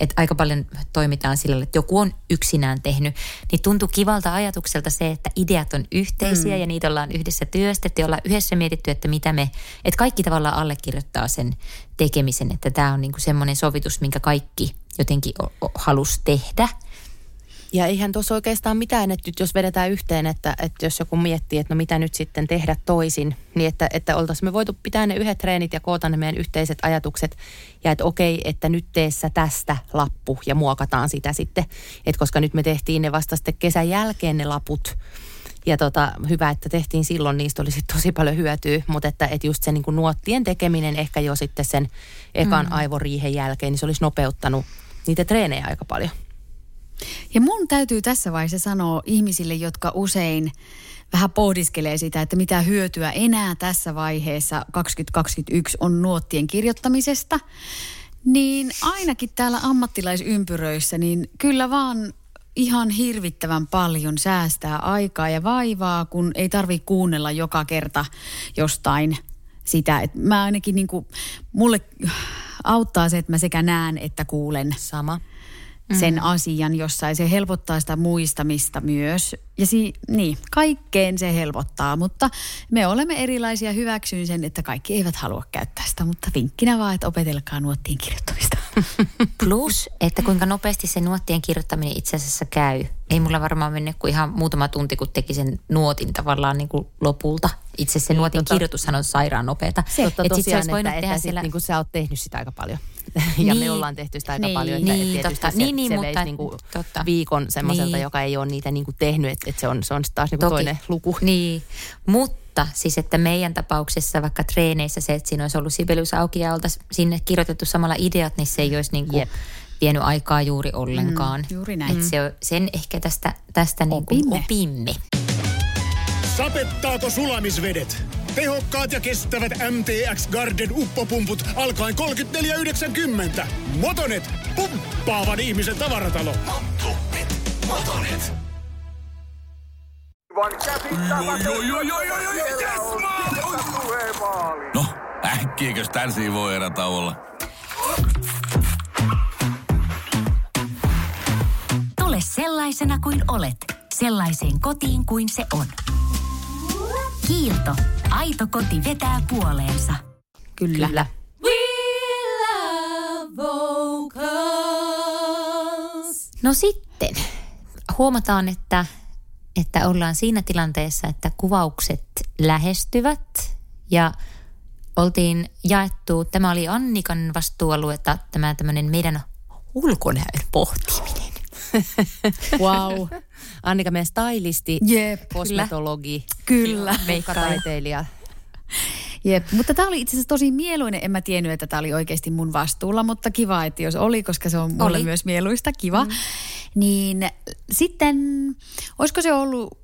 että aika paljon toimitaan sillä, että joku on yksinään tehnyt, niin tuntuu kivalta ajatukselta se, että ideat on yhteisiä ja niitä ollaan yhdessä työstetty, ollaan yhdessä mietitty, että mitä me, että kaikki tavallaan allekirjoittaa sen tekemisen, että tämä on niin kuin semmoinen sovitus, minkä kaikki jotenkin halusi tehdä. Ja eihän tuossa oikeastaan mitään, että nyt jos vedetään yhteen, että jos joku miettii, että no mitä nyt sitten tehdä toisin, niin että oltaisiin me voitu pitää ne yhdet treenit ja koota ne meidän yhteiset ajatukset ja että okei, että nyt teessä tästä lappu ja muokataan sitä sitten, että koska nyt me tehtiin ne vasta sitten kesän jälkeen ne laput. Ja hyvä, että tehtiin silloin, niistä oli sitten tosi paljon hyötyä, mutta että just se niin kuin nuottien tekeminen ehkä jo sitten sen ekan aivoriihen jälkeen, niin se olisi nopeuttanut niitä treenejä aika paljon. Ja mun täytyy tässä vaiheessa sanoa ihmisille, jotka usein vähän pohdiskelee sitä, että mitä hyötyä enää tässä vaiheessa 2021 on nuottien kirjoittamisesta, niin ainakin täällä ammattilaisympyröissä, niin kyllä vaan ihan hirvittävän paljon säästää aikaa ja vaivaa, kun ei tarvitse kuunnella joka kerta jostain sitä. Et mä ainakin niinku, mulle auttaa se, että mä sekä näen että kuulen sen asian jossain. Se helpottaa sitä muistamista myös. Ja kaikkeen se helpottaa, mutta me olemme erilaisia. Hyväksyn sen, että kaikki eivät halua käyttää sitä, mutta vinkkinä vaan, että opetelkaa nuottiin kirjoittamista. Plus, että kuinka nopeasti se nuottien kirjoittaminen itse asiassa käy. Ei mulla varmaan mennyt kuin ihan muutama tunti, kun teki sen nuotin tavallaan niin kuin lopulta. Itse se nuotin kirjoitushan on sairaan nopeata. Se totta et tosiaan, että siellä niin kuin sä oot tehnyt sitä aika paljon. Ja me ollaan tehty sitä aika paljon. Niin, mutta niinku viikon semmoiselta, joka ei ole niitä niinku tehnyt, että se on taas niinku toinen luku. Niin, mutta siis että meidän tapauksessa vaikka treeneissä se, että siinä olisi ollut Sibelius auki ja oltaisiin sinne kirjoitettu samalla ideat, niin se ei olisi niinku vienyt aikaa juuri ollenkaan. Juuri näin. Että sen ehkä tästä niinku opimme. Sapettaako sulamisvedet? Tehokkaat ja kestävät MTX Garden uppopumput alkaen 34,90. Motonet, pumppaavan ihmisen tavaratalo. Motonet. No, äkkiäkös tän siivoo erätauolla? Tule sellaisena kuin olet, sellaiseen kotiin kuin se on. Kiilto. Aito koti vetää puoleensa. Kyllä. We Love Vocals. No sitten huomataan, että ollaan siinä tilanteessa, että kuvaukset lähestyvät ja oltiin jaettu. Tämä oli Annikan vastuualueetta, tämä tämmöinen meidän ulkonäön pohtiminen. Wow. Annika, meidän stylisti, kosmetologi, meikkataiteilija. Jep, mutta tämä oli itse asiassa tosi mieluinen. En mä tiennyt, että tämä oli oikeasti mun vastuulla, mutta kiva, että jos oli, koska se on mulle myös mieluista, kiva. Niin sitten, olisiko se ollut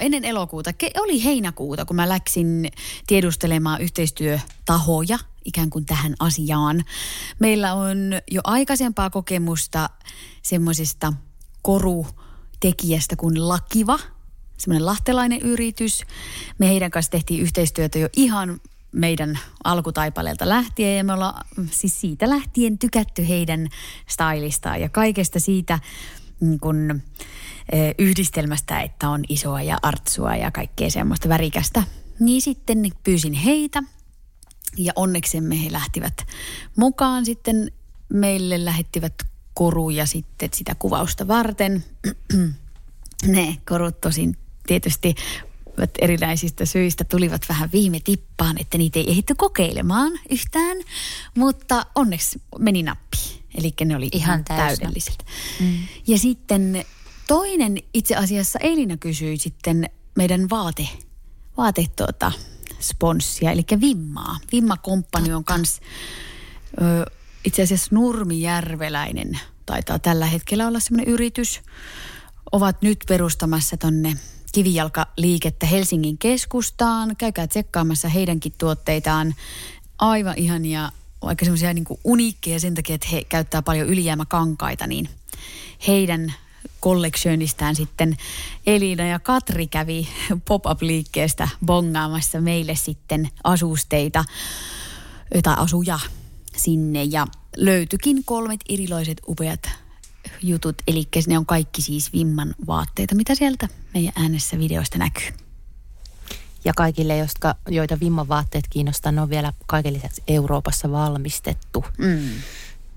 ennen elokuuta? Oli heinäkuuta, kun mä läksin tiedustelemaan yhteistyötahoja ikään kuin tähän asiaan. Meillä on jo aikaisempaa kokemusta semmoisesta korutekijästä kuin Lakiva, semmoinen lahtelainen yritys. Me heidän kanssa tehtiin yhteistyötä jo ihan meidän alkutaipaleelta lähtien ja me ollaan siis siitä lähtien tykätty heidän stylistaan ja kaikesta siitä niin kun, yhdistelmästä, että on isoa ja artsua ja kaikkea semmoista värikästä. Niin sitten pyysin heitä ja onneksemme he lähtivät mukaan sitten meille lähettivät koruja sitten sitä kuvausta varten. Ne korut tosin tietysti erilaisista syistä tulivat vähän viime tippaan, että niitä ei ehditty kokeilemaan yhtään, mutta onneksi meni nappiin. Eli ne oli ihan täydelliset. Ja sitten toinen itse asiassa Elina kysyi sitten meidän vaatesponssia, eli Vimmaa. Vimma Company on kans itse asiassa nurmijärveläinen, taitaa tällä hetkellä olla semmoinen yritys, ovat nyt perustamassa tonne kivijalkaliikettä Helsingin keskustaan. Käykää tsekkaamassa heidänkin tuotteitaan, aivan ihania, aika semmoisia niin kuin uniikkeja sen takia, että he käyttää paljon ylijäämäkankaita, niin heidän kollektioonistään sitten Elina ja Katri kävi pop-up-liikkeestä bongaamassa meille sitten asusteita tai asuja sinne ja löytyikin 3 erilaiset upeat jutut, eli ne on kaikki siis Vimman vaatteita, mitä sieltä meidän äänessä videoista näkyy. Ja kaikille, joita Vimman vaatteet kiinnostaa, ne on vielä kaiken lisäksi Euroopassa valmistettu.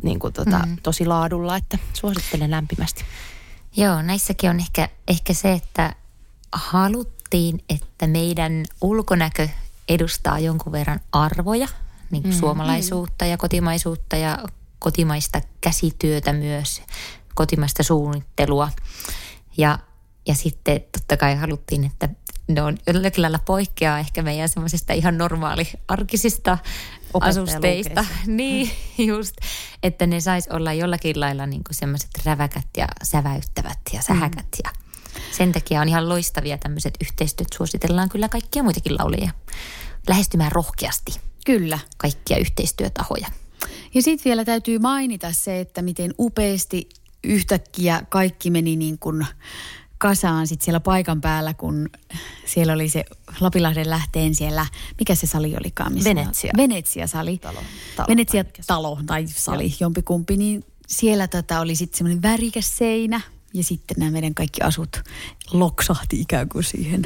niin kuin tosi laadulla, että suosittelen lämpimästi. Joo, näissäkin on ehkä se, että haluttiin, että meidän ulkonäkö edustaa jonkun verran arvoja, niin kuin suomalaisuutta ja kotimaisuutta ja kotimaista käsityötä myös, kotimaista suunnittelua. Ja sitten totta kai haluttiin, että ne on jollakin lailla poikkeaa ehkä meidän semmoisesta ihan normaali-arkisista asusteista. Niin, just. Että ne sais olla jollakin lailla niin kuin semmoiset räväkät ja säväyttävät ja sähäkät. Ja sen takia on ihan loistavia tämmöiset yhteistyöt. Suositellaan kyllä kaikkia muitakin laulajia lähestymään rohkeasti. Kyllä. Kaikkia yhteistyötahoja. Ja sitten vielä täytyy mainita se, että miten upeasti yhtäkkiä kaikki meni niin kuin kasaan sitten siellä paikan päällä, kun siellä oli se Lapinlahden lähteen siellä, mikä se sali olikaan? Venetsia-sali. Venetsia-talo tai sali, jompikumpi. Niin siellä oli sitten semmoinen värikäs seinä ja sitten nämä meidän kaikki asut loksahti ikään kuin siihen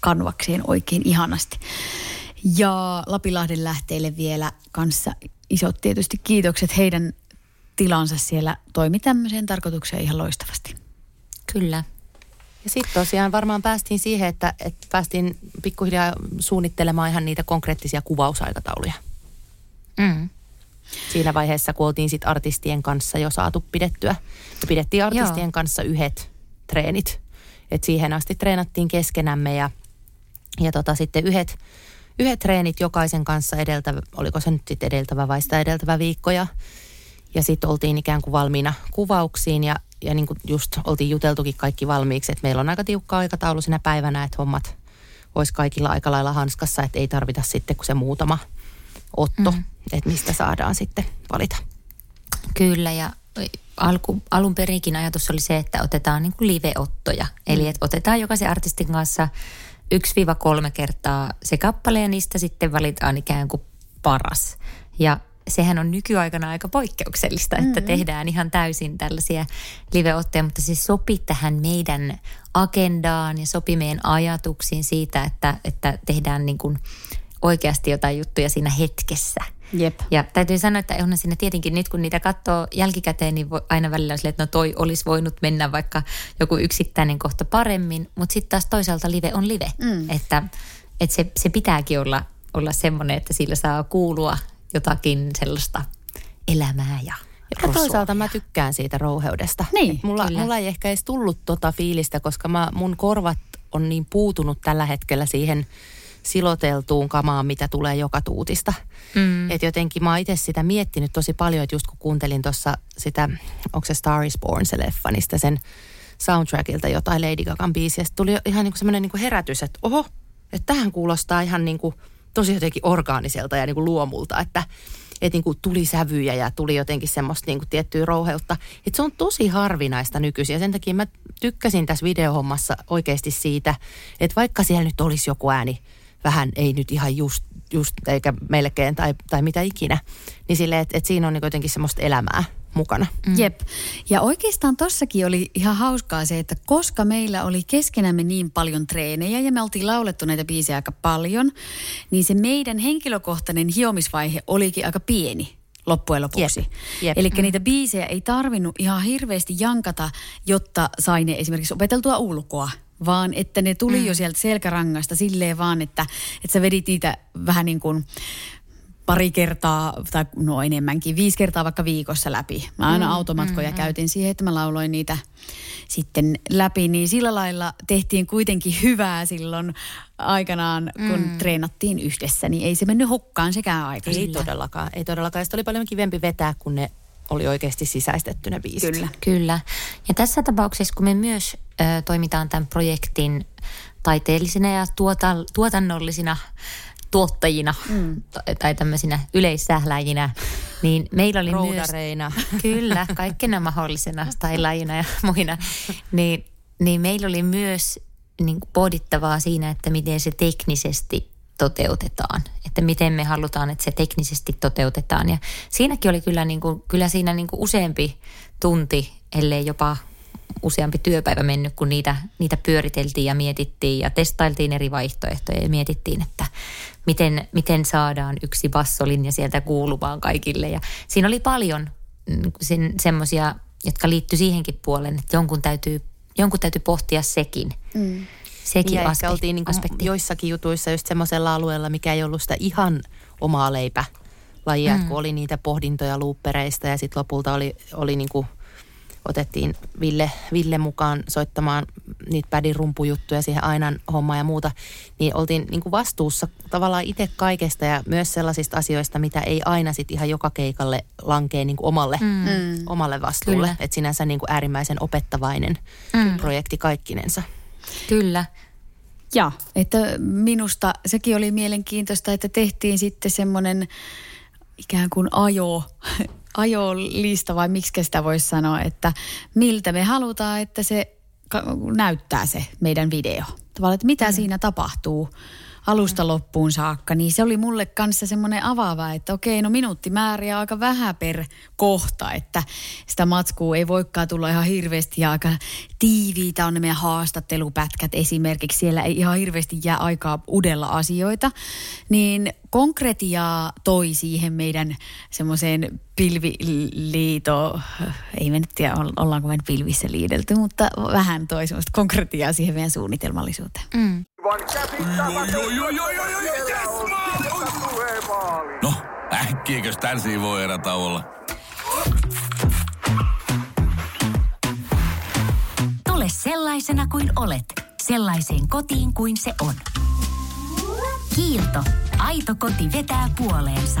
kanvakseen oikein ihanasti. Ja Lapinlahden lähteille vielä kanssa isot tietysti kiitokset. Heidän tilansa siellä toimi tämmöiseen tarkoitukseen ihan loistavasti. Kyllä. Ja sitten tosiaan varmaan päästiin siihen, että päästiin pikkuhiljaa suunnittelemaan ihan niitä konkreettisia kuvausaikatauluja. Siinä vaiheessa, kun oltiin sitten artistien kanssa jo saatu pidettyä. Me pidettiin artistien kanssa yhdet treenit. Et siihen asti treenattiin keskenämme ja sitten yhdet treenit jokaisen kanssa edeltävä, oliko se nyt sitten edeltävä vai sitä edeltävä viikkoja. Ja sitten oltiin ikään kuin valmiina kuvauksiin ja niin kuin just oltiin juteltukin kaikki valmiiksi, että meillä on aika tiukka aikataulu sinä päivänä, että hommat olisi kaikilla aika lailla hanskassa, että ei tarvita sitten kuin se muutama otto, että mistä saadaan sitten valita. Kyllä ja alun perinkin ajatus oli se, että otetaan niin kuin live-ottoja, eli että otetaan jokaisen artistin kanssa 1-3 kertaa se kappale ja niistä sitten valitaan ikään kuin paras. Ja sehän on nykyaikana aika poikkeuksellista, että tehdään ihan täysin tällaisia live-otteja, mutta se sopi tähän meidän agendaan ja sopi meidän ajatuksiin siitä, että tehdään niin kuin oikeasti jotain juttuja siinä hetkessä. Jep. Ja täytyy sanoa, että onhan siinä tietenkin nyt, kun niitä katsoo jälkikäteen, niin aina välillä on silleen, että no toi olisi voinut mennä vaikka joku yksittäinen kohta paremmin, mutta sitten taas toisaalta live on live, että se pitääkin olla semmoinen, että sillä saa kuulua jotakin sellaista elämää ja rosoa. Toisaalta mä tykkään siitä rouheudesta. Niin, mulla ei ehkä edes tullut tota fiilistä, koska mun korvat on niin puutunut tällä hetkellä siihen siloteltuun kamaan, mitä tulee joka tuutista. Että jotenkin mä oon itse sitä miettinyt tosi paljon, että just kun kuuntelin tuossa sitä, onko se Star is Born se leffa, niistä sen soundtrackilta jotain Lady Gagan biisiä. Sitten tuli ihan niinku semmoinen niinku herätys, että oho, että tähän kuulostaa ihan niinku tosi jotenkin orgaaniselta ja niin kuin luomulta, että niin kuin tuli sävyjä ja tuli jotenkin semmoista niin kuin tiettyä rouheutta. Että se on tosi harvinaista nykyisin ja sen takia mä tykkäsin tässä videohommassa oikeasti siitä, että vaikka siellä nyt olisi joku ääni, vähän ei nyt ihan just eikä melkein tai mitä ikinä, niin silleen, että siinä on niin kuin jotenkin semmoista elämää mukana. Jep. Ja oikeastaan tossakin oli ihan hauskaa se, että koska meillä oli keskenämme niin paljon treenejä ja me oltiin laulettu näitä biisejä aika paljon, niin se meidän henkilökohtainen hiomisvaihe olikin aika pieni loppujen lopuksi. Jep. Eli niitä biisejä ei tarvinnut ihan hirveästi jankata, jotta sai ne esimerkiksi opeteltua ulkoa, vaan että ne tuli jo sieltä selkärangasta silleen vaan, että sä vedit niitä vähän niin kuin pari kertaa, tai no enemmänkin, 5 kertaa vaikka viikossa läpi. Mä aina automatkoja käytin siihen, että mä lauloin niitä sitten läpi. Niin sillä lailla tehtiin kuitenkin hyvää silloin aikanaan, kun treenattiin yhdessä. Niin ei se mennyt hukkaan sekään aikaan. Ei todellakaan. Sitä oli paljon kivempi vetää, kun ne oli oikeasti sisäistettynä biisit. Kyllä. Ja tässä tapauksessa, kun me myös toimitaan tämän projektin taiteellisina ja tuotannollisina tuottajina tai tämmöisinä yleissähläjinä, niin meillä oli roudareina. Myös... Kyllä, kaikkina mahdollisena stailaajina ja muina. Niin meillä oli myös niin kuin pohdittavaa siinä, että miten se teknisesti toteutetaan. Että miten me halutaan, että se teknisesti toteutetaan. Ja siinäkin oli kyllä siinä useampi tunti, ellei jopa useampi työpäivä mennyt, kun niitä pyöriteltiin ja mietittiin ja testailtiin eri vaihtoehtoja ja mietittiin, että miten saadaan yksi bassolinja sieltä kuulumaan kaikille. Ja siinä oli paljon semmoisia, jotka liittyy siihenkin puoleen, että jonkun täytyy pohtia sekin ja aspekti. Ja oltiin niin joissakin jutuissa just semmoisella alueella, mikä ei ollut sitä ihan omaa leipälajia, kun oli niitä pohdintoja luuppereista ja sitten lopulta oli niin kuin otettiin Ville mukaan soittamaan niitä pädin rumpujuttuja siihen Ainan hommaan ja muuta, niin oltiin niin kuin vastuussa tavallaan itse kaikesta ja myös sellaisista asioista, mitä ei aina sitten ihan joka keikalle lankee niin kuin omalle vastuulle. Että sinänsä niin kuin äärimmäisen opettavainen projekti kaikkinensa. Kyllä. Ja, että minusta sekin oli mielenkiintoista, että tehtiin sitten semmoinen ikään kuin ajolista vai miksi sitä voisi sanoa, että miltä me halutaan, että se näyttää se meidän video. Tavallaan, että mitä siinä tapahtuu alusta loppuun saakka, niin se oli mulle kanssa semmoinen avaava, että okei, no minuuttimääriä aika vähän per kohta, että sitä matskua ei voikaan tulla ihan hirveästi ja aika tiiviitä on ne meidän haastattelupätkät esimerkiksi, siellä ei ihan hirveästi jää aikaa udella asioita, niin konkretiaa toi siihen meidän semmoiseen pilviliitoon, ei me nyt tiedä, ollaanko me pilvissä liidelty, mutta vähän toi semmoista konkretiaa siihen meidän suunnitelmallisuuteen. Mm. No, äkkiäkös tän siivoo erätauolla? Tule sellaisena kuin olet, sellaiseen kotiin kuin se on. Kiilto. Aito koti vetää puoleensa.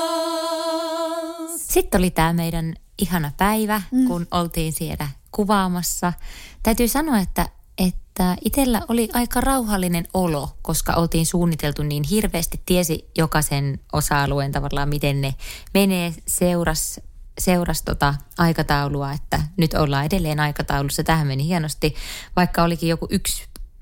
Sitten oli tämä meidän ihana päivä, kun oltiin siellä kuvaamassa. Täytyy sanoa, että itsellä oli aika rauhallinen olo, koska oltiin suunniteltu niin hirveästi. Tiesi jokaisen osa-alueen tavallaan, miten ne menee, seurasi aikataulua, että nyt ollaan edelleen aikataulussa. Tähän meni hienosti, vaikka olikin joku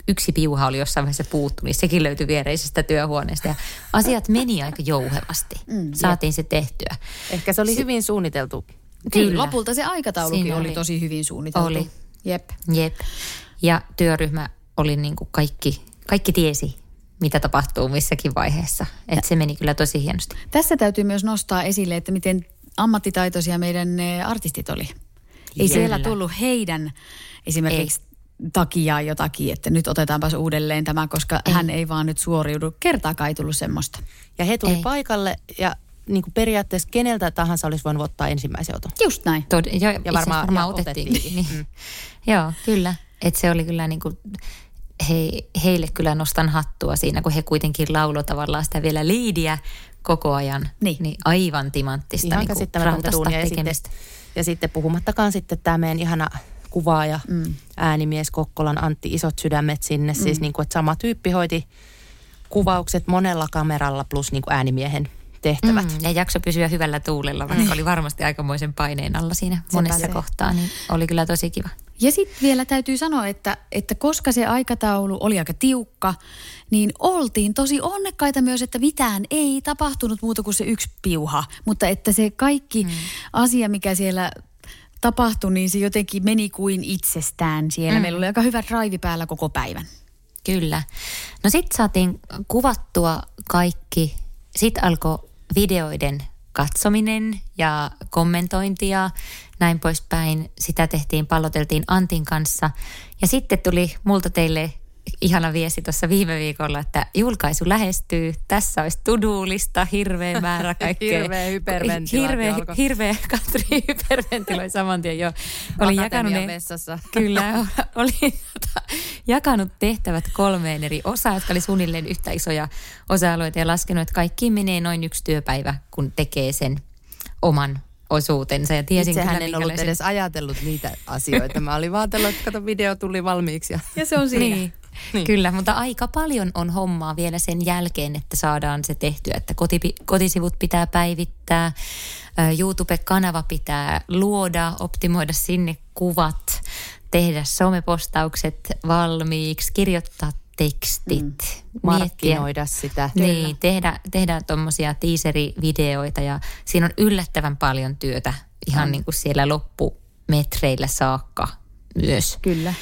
yksi piuha oli jossain vaiheessa puuttu, niin sekin löytyi viereisestä työhuoneesta. Ja asiat meni aika jouhevasti. Saatiin se tehtyä. Ehkä se oli hyvin suunniteltu. Kyllä. Lopulta se aikataulukin oli tosi hyvin suunniteltu. Oli. Jep. Ja työryhmä oli niin kuin kaikki tiesi, mitä tapahtuu missäkin vaiheessa. Että se meni kyllä tosi hienosti. Tässä täytyy myös nostaa esille, että miten ammattitaitoisia meidän artistit oli. Ei siellä tullut heidän esimerkiksi takia jotakin, että nyt otetaanpas uudelleen tämä, koska hän ei vaan nyt suoriudu. Kertaakaan ei tullut semmoista. Ja he tuli paikalle ja niin kuin periaatteessa keneltä tahansa olisi voinut ottaa ensimmäisen oton. Just näin. Ja varmaan otettiinkin. Niin. Joo, kyllä. Että se oli kyllä niin kuin, heille kyllä nostan hattua siinä, kun he kuitenkin lauloi tavallaan sitä vielä liidiä koko ajan. Niin aivan timanttista. Ihan niin käsittämätöntä duunia. Ja sitten puhumattakaan sitten tämä meidän ihana kuvaaja, äänimies Kokkolan Antti, isot sydämet sinne. Siis niin kuin, että sama tyyppi hoiti kuvaukset monella kameralla plus niin kuin äänimiehen tehtävät. Ja jakso pysyä hyvällä tuulella, vaikka oli varmasti aikamoisen paineen alla siinä monessa kohtaa, niin oli kyllä tosi kiva. Ja sitten vielä täytyy sanoa, että koska se aikataulu oli aika tiukka, niin oltiin tosi onnekkaita myös, että mitään ei tapahtunut muuta kuin se yksi piuha. Mutta että se kaikki asia, mikä siellä tapahtui, niin se jotenkin meni kuin itsestään siellä. Meillä oli aika hyvä drive päällä koko päivän. Kyllä. No sitten saatiin kuvattua kaikki. Sitten alkoi videoiden katsominen ja kommentointi ja näin poispäin. Sitä tehtiin, palloteltiin Antin kanssa. Ja sitten tuli multa teille ihana viesti tuossa viime viikolla, että julkaisu lähestyy. Tässä olisi to-do-lista, hirveä määrä kaikkea. Hirveä hyperventilaatio alkoi. Hirveä Katri hyperventiloi saman tien jo. Olin Akatemian vessassa. Kyllä, olin jakanut tehtävät 3 eri osaan, jotka oli suunnilleen yhtä isoja osa-alueita ja laskenut, että kaikkiin menee noin 1 työpäivä, kun tekee sen oman osuutensa. Ja tiesin itsehän kyllä, en ollut edes ajatellut niitä asioita. Mä olin vaan ajatellut, että kato, video tuli valmiiksi. Ja se on siinä. Niin. Niin. Kyllä, mutta aika paljon on hommaa vielä sen jälkeen, että saadaan se tehtyä, että kotisivut pitää päivittää, YouTube-kanava pitää luoda, optimoida sinne kuvat, tehdä somepostaukset valmiiksi, kirjoittaa tekstit. Markkinoida sitä. Niin, tehdä tuommoisia teaserivideoita ja siinä on yllättävän paljon työtä ihan niin kuin siellä loppumetreillä saakka myös. Kyllä.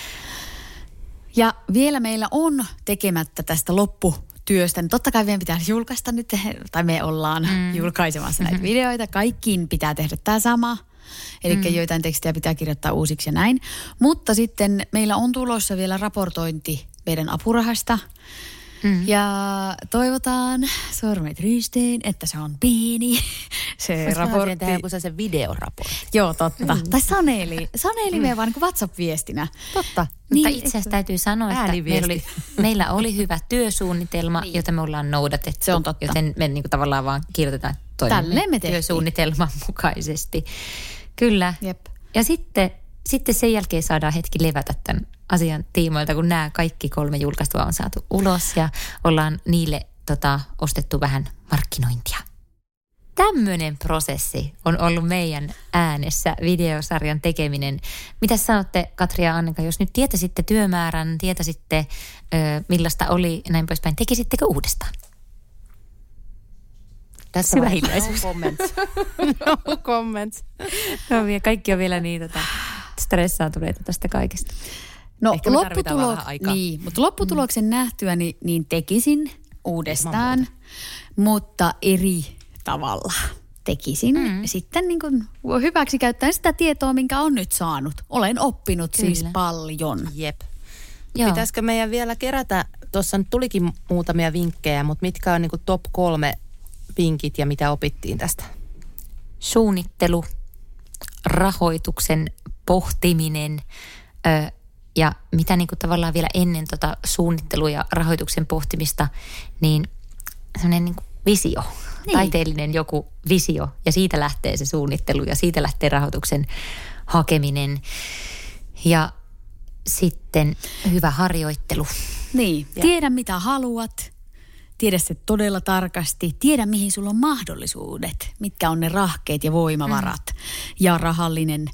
Ja vielä meillä on tekemättä tästä lopputyöstä. Niin totta kai meidän pitää julkaista nyt, tai me ollaan julkaisemassa näitä videoita. Kaikkiin pitää tehdä tämä sama. Eli joitain tekstejä pitää kirjoittaa uusiksi ja näin. Mutta sitten meillä on tulossa vielä raportointi meidän apurahasta. Ja toivotaan sormet ristiin, että se on pieni. Se raportti. Tehdään kun se videoraportti. Joo, totta. Tai saneli me vaan niin kuin WhatsApp-viestinä. Totta. Niin, mutta itse asiassa täytyy sanoa, että meillä oli hyvä työsuunnitelma, jota me ollaan noudatettu. Se on totta. Joten me niin kuin tavallaan vaan kirjoitetaan toimimme työsuunnitelman mukaisesti. Kyllä. Jep. Ja sitten sen jälkeen saadaan hetki levätä tämän asian tiimoilta, kun nämä kaikki 3 julkaistua on saatu ulos ja ollaan niille ostettu vähän markkinointia. Tämmöinen prosessi on ollut meidän äänessä videosarjan tekeminen. Mitä sanotte, Katri ja Annika, jos nyt tietäisitte työmäärän, tietäisitte millaista oli näin poispäin, tekisittekö uudestaan? Tässä on hiljaisuus. No comments. No comments. No, kaikki on vielä niin stressaantuneita tästä kaikesta. No niin, mutta lopputuloksen nähtyä niin tekisin uudestaan, mutta eri tavalla tekisin. Sitten niin kuin hyväksi käyttäen sitä tietoa, minkä on nyt saanut. Olen oppinut siis paljon. Jep. Joo. Pitäisikö meidän vielä kerätä, tuossa nyt tulikin muutamia vinkkejä, mutta mitkä on niin kuin top 3 vinkit ja mitä opittiin tästä? Suunnittelu, rahoituksen pohtiminen, ja mitä niin kuin tavallaan vielä ennen suunnittelua ja rahoituksen pohtimista, niin semmoinen niin kuin visio, taiteellinen joku visio. Ja siitä lähtee se suunnittelu ja siitä lähtee rahoituksen hakeminen. Ja sitten hyvä harjoittelu. Niin, tiedä mitä haluat, tiedä se todella tarkasti, tiedä mihin sulla on mahdollisuudet, mitkä on ne rahkeet ja voimavarat ja rahallinen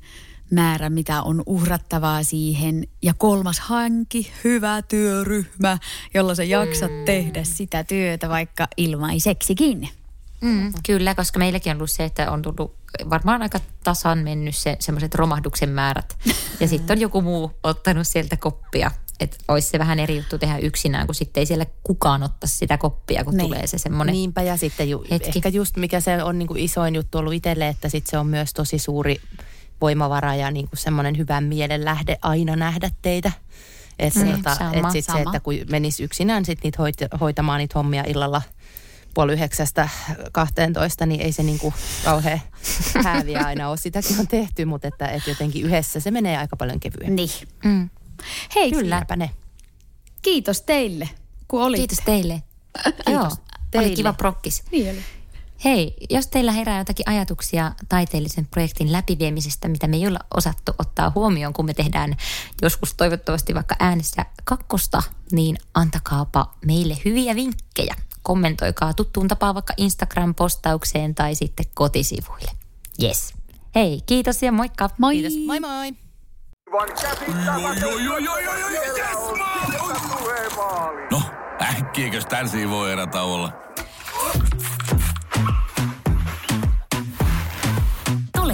määrä, mitä on uhrattavaa siihen. Ja 3, hanki hyvä työryhmä, jolla sä jaksat tehdä sitä työtä vaikka ilmaiseksikin. Kyllä, koska meilläkin on ollut se, että on tullut varmaan aika tasan mennyt semmoiset romahduksen määrät. Ja sitten on joku muu ottanut sieltä koppia. Että olisi se vähän eri juttu tehdä yksinään, kun sitten ei siellä kukaan ottaisi sitä koppia, kun tulee se semmoinen. Niinpä, ja sitten ehkä just mikä se on niin kuin isoin juttu ollut itselle, että sitten se on myös tosi suuri voimavara ja niin kuin semmoinen hyvän mielen lähde aina nähdä teitä. Että se, että kun menisi yksinään sit niitä hoitamaan niitä hommia illalla 8:30–12, niin ei se niin kuin kauhean hääviä aina ole. Sitäkin on tehty, mutta että jotenkin yhdessä se menee aika paljon kevyemmin. Niin. Hei, kylläpä ne. Kiitos teille, kun olitte. Kiitos teille. Kiitos teille. Oli kiva prokkis. Niin oli. Hei, jos teillä herää jotakin ajatuksia taiteellisen projektin läpiviemisestä, mitä me ei olla osattu ottaa huomioon, kun me tehdään joskus toivottavasti vaikka äänessä 2, niin antakaapa meille hyviä vinkkejä. Kommentoikaa tuttuun tapaan vaikka Instagram-postaukseen tai sitten kotisivuille. Yes. Hei, kiitos ja moikka. Moi. Kiitos. Moi moi. No, äkkiäkös tän siivoo erätauolla? Tule